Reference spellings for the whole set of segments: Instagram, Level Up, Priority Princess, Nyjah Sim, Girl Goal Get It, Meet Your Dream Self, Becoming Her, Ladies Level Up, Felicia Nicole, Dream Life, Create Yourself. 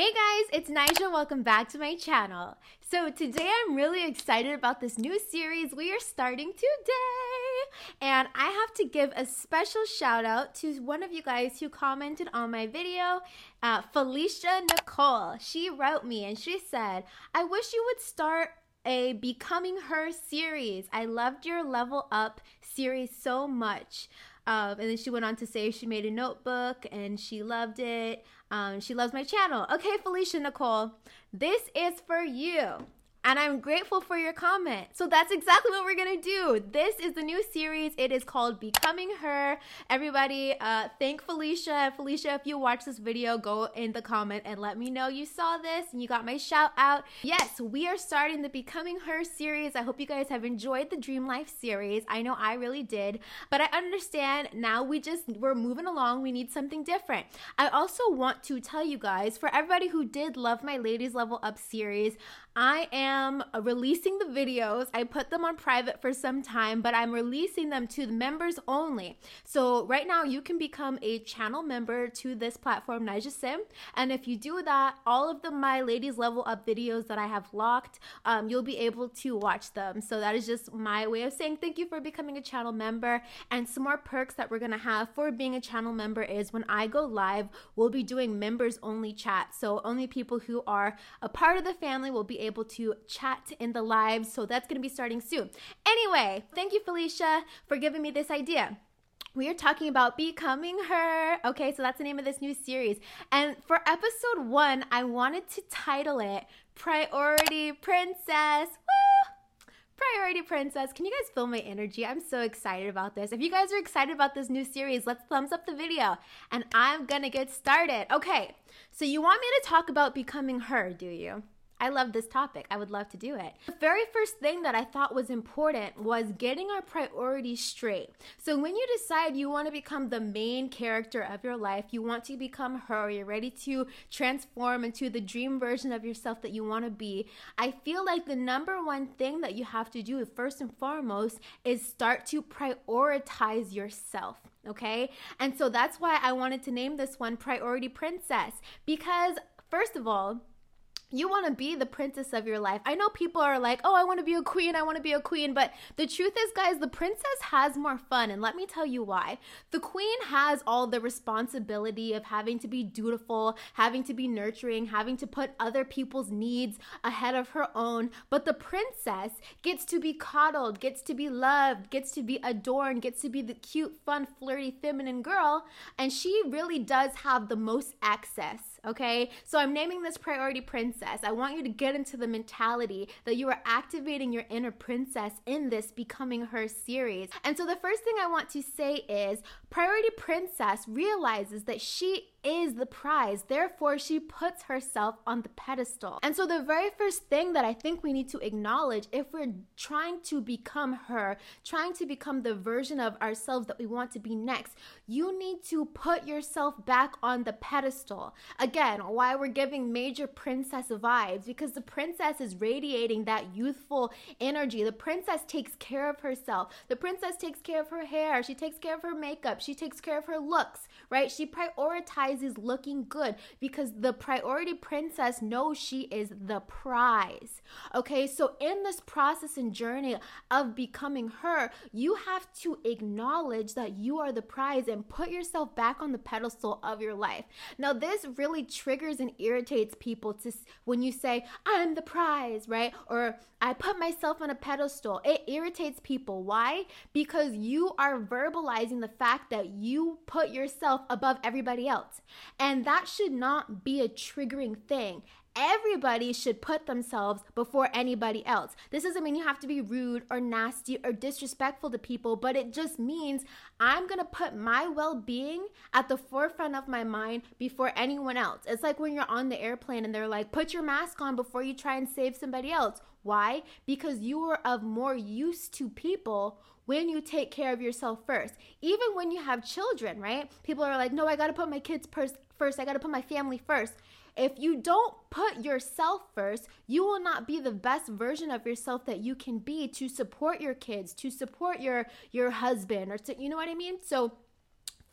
Hey guys, it's Nyjah. Welcome back to my channel. So today I'm really excited about this new series we are starting today. And I have to give a special shout out to one of you guys who commented on my video, Felicia Nicole. She wrote me and she said, I wish you would start a Becoming Her series. I loved your Level Up series so much. And then she went on to say she made a notebook and she loved it. She loves my channel. Okay, Felicia Nicole, this is for you. And I'm grateful for your comment. So that's exactly what we're gonna do. This is the new series. It is called Becoming Her. Everybody, thank Felicia. Felicia, if you watch this video, go in the comment and let me know you saw this and you got my shout out. Yes, we are starting the Becoming Her series. I hope you guys have enjoyed the Dream Life series. I know I really did, but I understand now we're moving along. We need something different. I also want to tell you guys, for everybody who did love my Ladies Level Up series, I am releasing the videos. I put them on private for some time, but I'm releasing them to the members only. So right now you can become a channel member to this platform, Nyjah Sim. And if you do that, all of my Ladies Level Up videos that I have locked, you'll be able to watch them. So that is just my way of saying thank you for becoming a channel member. And some more perks that we're gonna have for being a channel member is when I go live, we'll be doing members only chat. So only people who are a part of the family will be able to chat in the live, so that's going to be starting soon. Anyway, thank you, Felicia, for giving me this idea. We are talking about Becoming Her. Okay, so that's the name of this new series. And for episode 1, I wanted to title it Priority Princess. Woo! Priority Princess. Can you guys feel my energy? I'm so excited about this. If you guys are excited about this new series, let's thumbs up the video and I'm gonna get started. Okay, so you want me to talk about Becoming Her, do you? I love this topic. I would love to do it. The very first thing that I thought was important was getting our priorities straight. So when you decide you want to become the main character of your life, you want to become her, you're ready to transform into the dream version of yourself that you want to be, I feel like the #1 thing that you have to do first and foremost is start to prioritize yourself. Okay? And so that's why I wanted to name this one Priority Princess, because first of all, you want to be the princess of your life. I know people are like, oh, I want to be a queen, I want to be a queen. But the truth is, guys, the princess has more fun. And let me tell you why. The queen has all the responsibility of having to be dutiful, having to be nurturing, having to put other people's needs ahead of her own. But the princess gets to be coddled, gets to be loved, gets to be adorned, gets to be the cute, fun, flirty, feminine girl. And she really does have the most access. Okay, so I'm naming this Priority Princess. I want you to get into the mentality that you are activating your inner princess in this Becoming Her series. And so the first thing I want to say is Priority Princess realizes that she is the prize, therefore she puts herself on the pedestal. And so the very first thing that I think we need to acknowledge, if we're trying to become her, trying to become the version of ourselves that we want to be next, you need to put yourself back on the pedestal. Again, why we're giving major princess vibes, because the princess is radiating that youthful energy. The princess takes care of herself. The princess takes care of her hair. She takes care of her makeup. She takes care of her looks, right? She prioritizes looking good because the Priority Princess knows she is the prize. Okay, so in this process and journey of becoming her, you have to acknowledge that you are the prize and put yourself back on the pedestal of your life. Now, this really triggers and irritates people when you say, I'm the prize, right? Or I put myself on a pedestal. It irritates people. Why? Because you are verbalizing the fact that you put yourself above everybody else. And that should not be a triggering thing. Everybody should put themselves before anybody else. This doesn't mean you have to be rude or nasty or disrespectful to people, but it just means I'm gonna put my well-being at the forefront of my mind before anyone else. It's like when you're on the airplane and they're like, put your mask on before you try and save somebody else. Why? Because you are of more use to people when you take care of yourself first. Even when you have children, right? People are like, no, I gotta put my kids first. I gotta put my family first. If you don't put yourself first, you will not be the best version of yourself that you can be to support your kids, to support your husband, or to, you know what I mean? So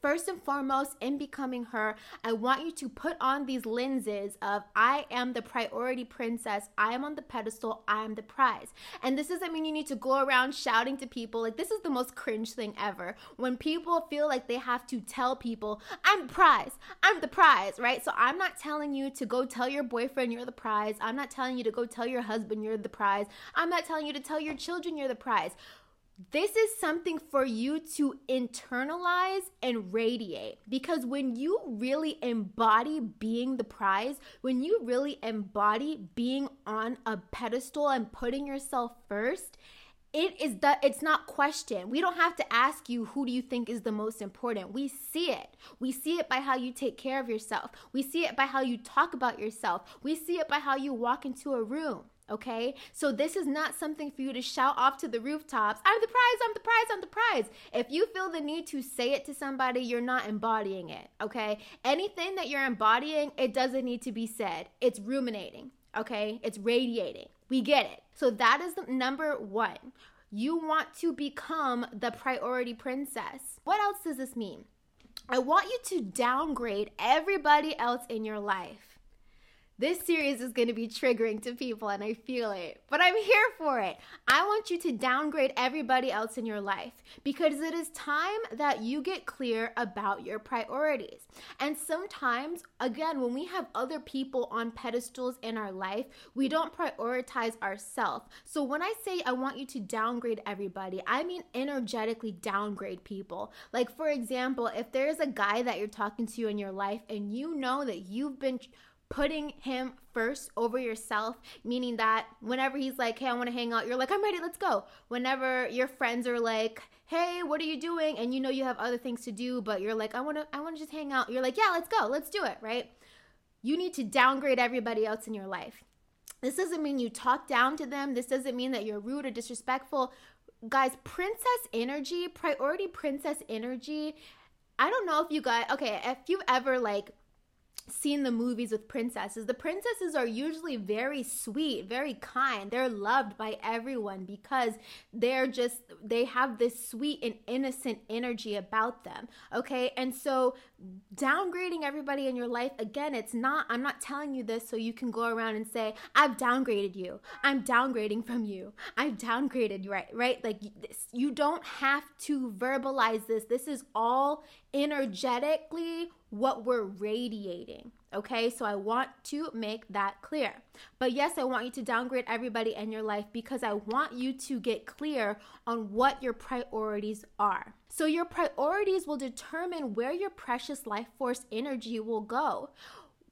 first and foremost, in Becoming Her, I want you to put on these lenses of I am the priority princess, I am on the pedestal, I am the prize. And this doesn't mean you need to go around shouting to people. Like, this is the most cringe thing ever, when people feel like they have to tell people, I'm the prize, I'm the prize, right? So I'm not telling you to go tell your boyfriend you're the prize. I'm not telling you to go tell your husband you're the prize. I'm not telling you to tell your children you're the prize. This is something for you to internalize and radiate, because when you really embody being the prize, when you really embody being on a pedestal and putting yourself first, it's not questioned. We don't have to ask you, who do you think is the most important? We see it. We see it by how you take care of yourself. We see it by how you talk about yourself. We see it by how you walk into a room. Okay, so this is not something for you to shout off to the rooftops, I'm the prize, I'm the prize, I'm the prize. If you feel the need to say it to somebody, you're not embodying it, okay? Anything that you're embodying, it doesn't need to be said. It's ruminating, okay? It's radiating. We get it. So that is the number one. You want to become the priority princess. What else does this mean? I want you to downgrade everybody else in your life. This series is going to be triggering to people, and I feel it, but I'm here for it. I want you to downgrade everybody else in your life, because it is time that you get clear about your priorities. And sometimes, again, when we have other people on pedestals in our life, we don't prioritize ourselves. So when I say I want you to downgrade everybody, I mean energetically downgrade people. Like, for example, if there's a guy that you're talking to in your life and you know that you've been putting him first over yourself, meaning that whenever he's like, hey, I want to hang out, you're like, I'm ready, let's go. Whenever your friends are like, hey, what are you doing? And you know you have other things to do, but you're like, I want to just hang out. You're like, yeah, let's go, let's do it, right? You need to downgrade everybody else in your life. This doesn't mean you talk down to them. This doesn't mean that you're rude or disrespectful. Guys, princess energy, priority princess energy, I don't know if you guys, okay, if you've ever like seen the movies with princesses, the princesses are usually very sweet, very kind. They're loved by everyone because they have this sweet and innocent energy about them, okay? And so downgrading everybody in your life, again, I'm not telling you this so you can go around and say, I've downgraded you, I'm downgrading from you, I've downgraded you, right? Like, you don't have to verbalize this. This is all energetically what we're radiating, okay? So I want to make that clear. But yes, I want you to downgrade everybody in your life because I want you to get clear on what your priorities are. So your priorities will determine where your precious life force energy will go.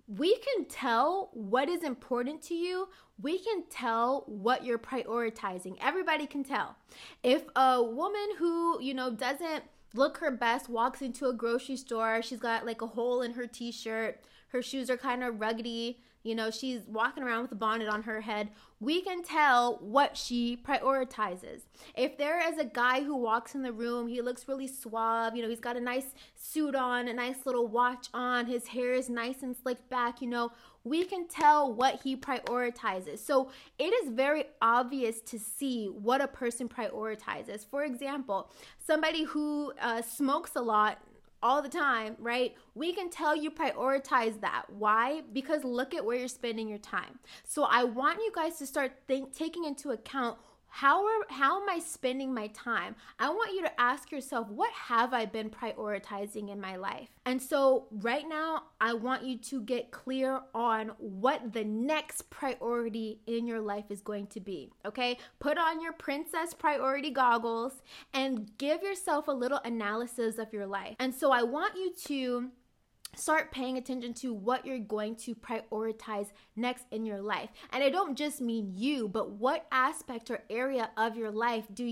We can tell what is important to you. We can tell what you're prioritizing. Everybody can tell. If a woman who, doesn't look her best walks into a grocery store, she's got like a hole in her t-shirt, her shoes are kind of ruggedy, she's walking around with a bonnet on her head, we can tell what she prioritizes. If there is a guy who walks in the room, he looks really suave, he's got a nice suit on, a nice little watch on, his hair is nice and slicked back, we can tell what he prioritizes. So it is very obvious to see what a person prioritizes. For example, somebody who smokes a lot all the time, right? We can tell you prioritize that. Why? Because look at where you're spending your time. So I want you guys to start taking into account, how am I spending my time? I want you to ask yourself, what have I been prioritizing in my life? And so right now, I want you to get clear on what the next priority in your life is going to be, okay? Put on your princess priority goggles and give yourself a little analysis of your life. And so I want you to start paying attention to what you're going to prioritize next in your life. And I don't just mean you, but what aspect or area of your life are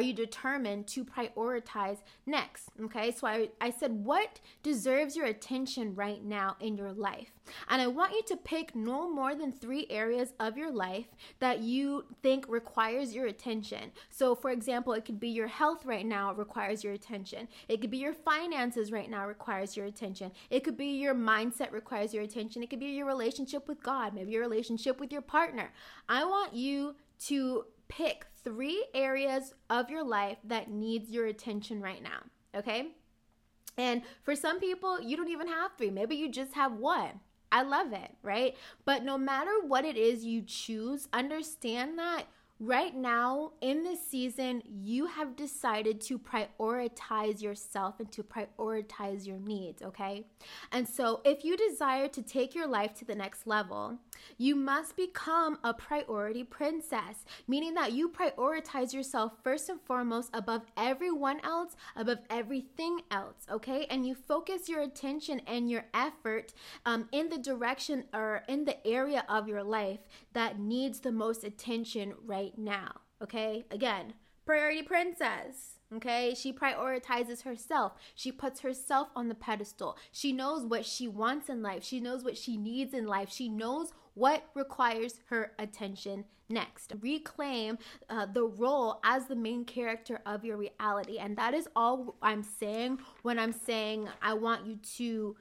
you determined to prioritize next, okay? So I said, what deserves your attention right now in your life? And I want you to pick no more than 3 areas of your life that you think requires your attention. So for example, it could be your health right now requires your attention. It could be your finances right now requires your attention. It could be your mindset requires your attention. It could be your relationship with God, maybe your relationship with your partner. I want you to pick 3 areas of your life that needs your attention right now, okay? And for some people, you don't even have three. Maybe you just have one. I love it, right? But no matter what it is you choose, understand that right now in this season, you have decided to prioritize yourself and to prioritize your needs, okay? And so if you desire to take your life to the next level, you must become a priority princess, meaning that you prioritize yourself first and foremost above everyone else, above everything else, okay? And you focus your attention and your effort in the direction or in the area of your life that needs the most attention right now, okay? Again, priority princess. Okay, she prioritizes herself. She puts herself on the pedestal. She knows what she wants in life. She knows what she needs in life. She knows what requires her attention next. Reclaim the role as the main character of your reality. And that is all I'm saying when I'm saying I want you to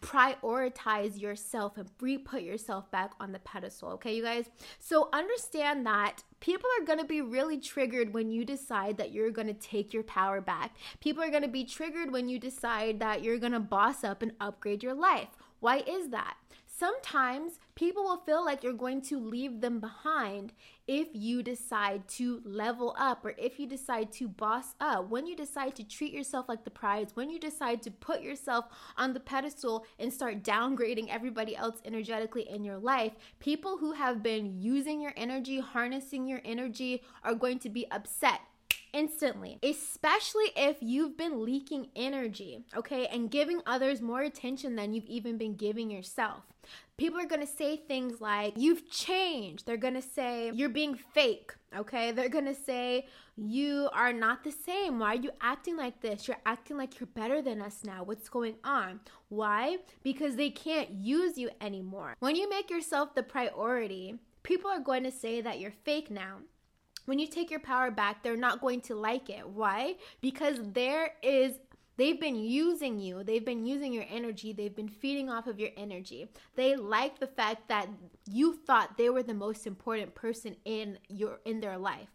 prioritize yourself and re-put yourself back on the pedestal, okay, you guys? So understand that people are going to be really triggered when you decide that you're going to take your power back. People are going to be triggered when you decide that you're going to boss up and upgrade your life. Why is that? Sometimes people will feel like you're going to leave them behind if you decide to level up or if you decide to boss up. When you decide to treat yourself like the prize, when you decide to put yourself on the pedestal and start downgrading everybody else energetically in your life, people who have been using your energy, harnessing your energy, are going to be upset instantly, especially if you've been leaking energy, okay, and giving others more attention than you've even been giving yourself. People are going to say things like, you've changed. They're going to say, you're being fake, okay? They're going to say, you are not the same. Why are you acting like this? You're acting like you're better than us now. What's going on? Why? Because they can't use you anymore. When you make yourself the priority, people are going to say that you're fake now. When you take your power back, they're not going to like it. Why? Because they've been using you. They've been using your energy. They've been feeding off of your energy. They like the fact that you thought they were the most important person in their life.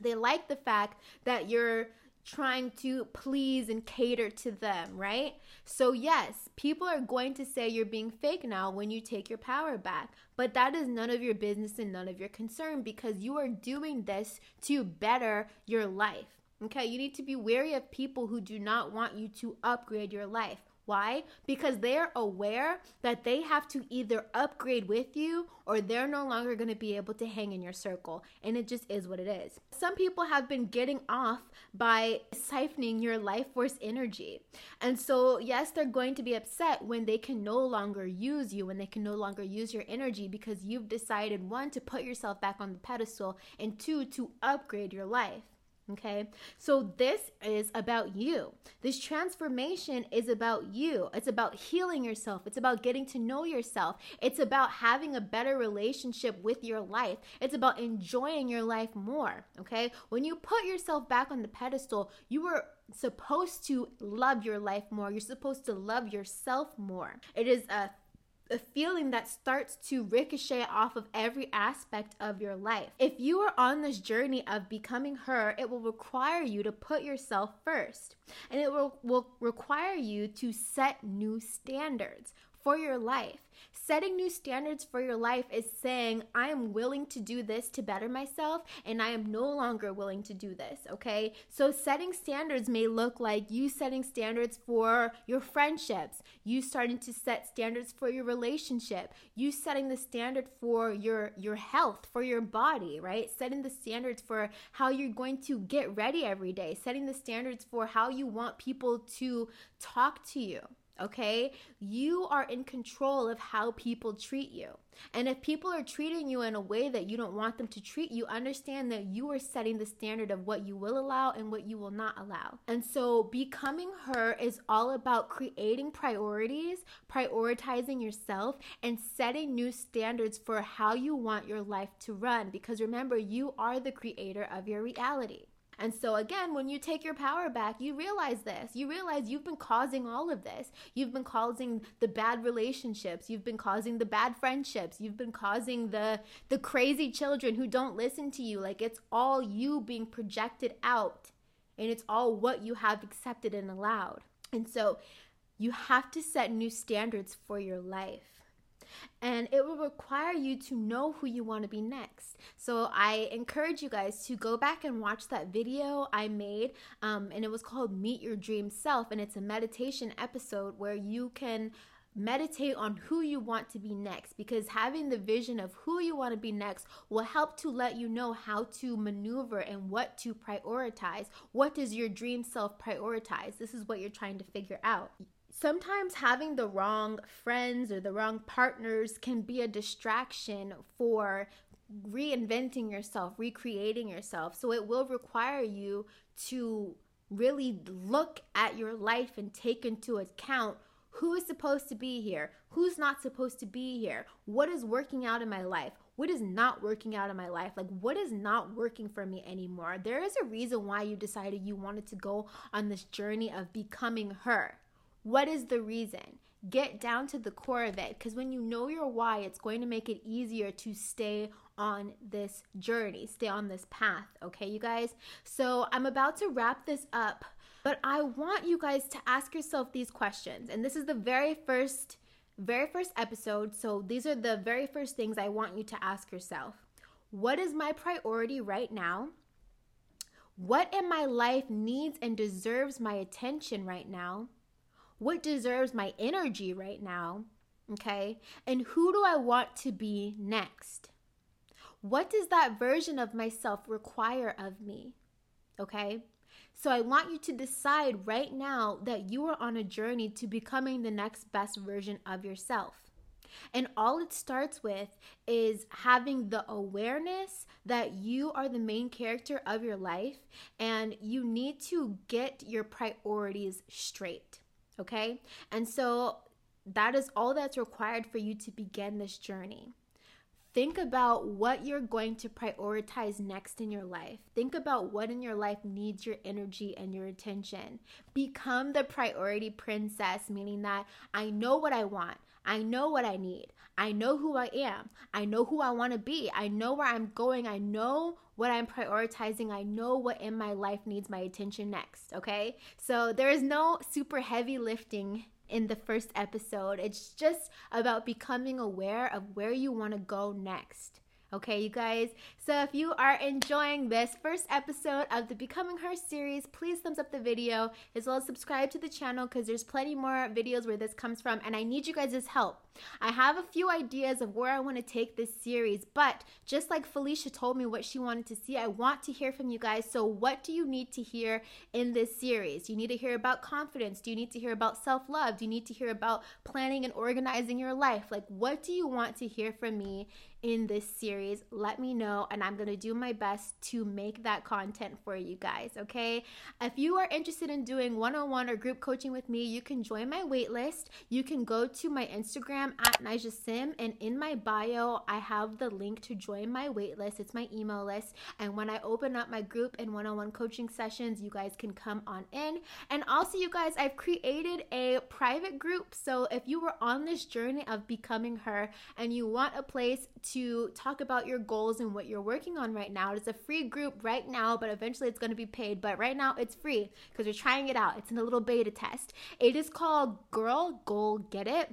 They like the fact that you're trying to please and cater to them, right? So yes, people are going to say you're being fake now when you take your power back, but that is none of your business and none of your concern because you are doing this to better your life, okay? You need to be wary of people who do not want you to upgrade your life. Why? Because they are aware that they have to either upgrade with you or they're no longer going to be able to hang in your circle. And it just is what it is. Some people have been getting off by siphoning your life force energy. And so, yes, they're going to be upset when they can no longer use you, when they can no longer use your energy because you've decided, one, to put yourself back on the pedestal, and two, to upgrade your life. Okay, so this is about you. This transformation is about you. It's about healing yourself. It's about getting to know yourself. It's about having a better relationship with your life. It's about enjoying your life more. Okay, when you put yourself back on the pedestal, you are supposed to love your life more. You're supposed to love yourself more. It is a feeling that starts to ricochet off of every aspect of your life. If you are on this journey of becoming her, it will require you to put yourself first, and it will require you to set new standards for your life. Setting new standards for your life is saying, I am willing to do this to better myself, and I am no longer willing to do this, okay? So setting standards may look like you setting standards for your friendships, you starting to set standards for your relationship, you setting the standard for your health, for your body, right? Setting the standards for how you're going to get ready every day, setting the standards for how you want people to talk to you. Okay, you are in control of how people treat you. And if people are treating you in a way that you don't want them to treat you, understand that you are setting the standard of what you will allow and what you will not allow. And so becoming her is all about creating priorities, prioritizing yourself, and setting new standards for how you want your life to run. Because remember, you are the creator of your reality. And so again, when you take your power back, you realize this. You realize you've been causing all of this. You've been causing the bad relationships. You've been causing the bad friendships. You've been causing the crazy children who don't listen to you. Like, it's all you being projected out, and it's all what you have accepted and allowed. And so you have to set new standards for your life. And it will require you to know who you want to be next. So I encourage you guys to go back and watch that video I made, and it was called Meet Your Dream Self, and it's a meditation episode where you can meditate on who you want to be next, because having the vision of who you want to be next will help to let you know how to maneuver and what to prioritize. What does your dream self prioritize? This is what you're trying to figure out. Sometimes having the wrong friends or the wrong partners can be a distraction for reinventing yourself, recreating yourself. So it will require you to really look at your life and take into account who is supposed to be here, who's not supposed to be here, what is working out in my life, what is not working out in my life, like what is not working for me anymore. There is a reason why you decided you wanted to go on this journey of becoming her. What is the reason? Get down to the core of it, because when you know your why, it's going to make it easier to stay on this journey, stay on this path, okay, you guys? So I'm about to wrap this up, but I want you guys to ask yourself these questions. And this is the very first episode, so these are the very first things I want you to ask yourself. What is my priority right now? What in my life needs and deserves my attention right now? What deserves my energy right now, okay? And who do I want to be next? What does that version of myself require of me, okay? So I want you to decide right now that you are on a journey to becoming the next best version of yourself. And all it starts with is having the awareness that you are the main character of your life and you need to get your priorities straight. Okay, and so that is all that's required for you to begin this journey. Think about what you're going to prioritize next in your life. Think about what in your life needs your energy and your attention. Become the priority princess, meaning that I know what I want. I know what I need. I know who I am. I know who I want to be. I know where I'm going. I know what I'm prioritizing. I know what in my life needs my attention next, okay? So there is no super heavy lifting in the first episode. It's just about becoming aware of where you want to go next. Okay, you guys, so if you are enjoying this first episode of the Becoming Her series, please thumbs up the video as well as subscribe to the channel, because there's plenty more videos where this comes from and I need you guys' help. I have a few ideas of where I want to take this series, but just like Felicia told me what she wanted to see, I want to hear from you guys. So what do you need to hear in this series? Do you need to hear about confidence? Do you need to hear about self-love? Do you need to hear about planning and organizing your life? Like, what do you want to hear from me in this series? Let me know, and I'm gonna do my best to make that content for you guys, okay? If you are interested in doing one-on-one or group coaching with me, you can join my wait list. You can go to my Instagram at Nyjah Sim, and in my bio, I have the link to join my wait list. It's my email list, and when I open up my group and one-on-one coaching sessions, you guys can come on in. And also, you guys, I've created a private group, so if you were on this journey of becoming her and you want a place to talk about your goals and what you're working on right now. It's a free group right now, but eventually it's going to be paid. But right now it's free because we're trying it out. It's in a little beta test. It is called Girl Goal Get It.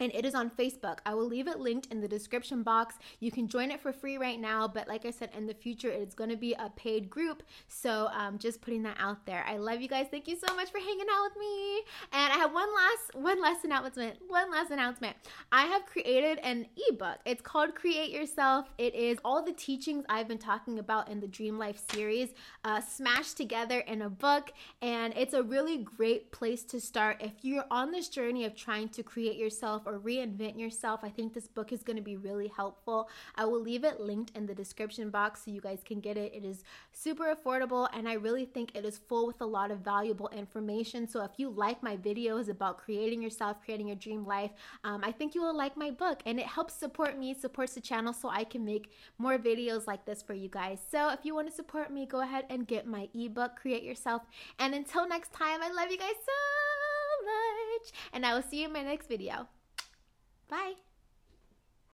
And it is on Facebook. I will leave it linked in the description box. You can join it for free right now, but like I said, in the future, it's going to be a paid group. So just putting that out there. I love you guys. Thank you so much for hanging out with me. And I have one last announcement. I have created an ebook. It's called Create Yourself. It is all the teachings I've been talking about in the Dream Life series smashed together in a book. And it's a really great place to start if you're on this journey of trying to create yourself or reinvent yourself. I think this book is going to be really helpful. I will leave it linked in the description box so you guys can get it. It is super affordable and I really think it is full with a lot of valuable information. So if you like my videos about creating yourself, creating your dream life, I think you will like my book, and it helps support me, supports the channel so I can make more videos like this for you guys. So if you want to support me, go ahead and get my ebook, Create Yourself. And until next time, I love you guys so much and I will see you in my next video. Bye.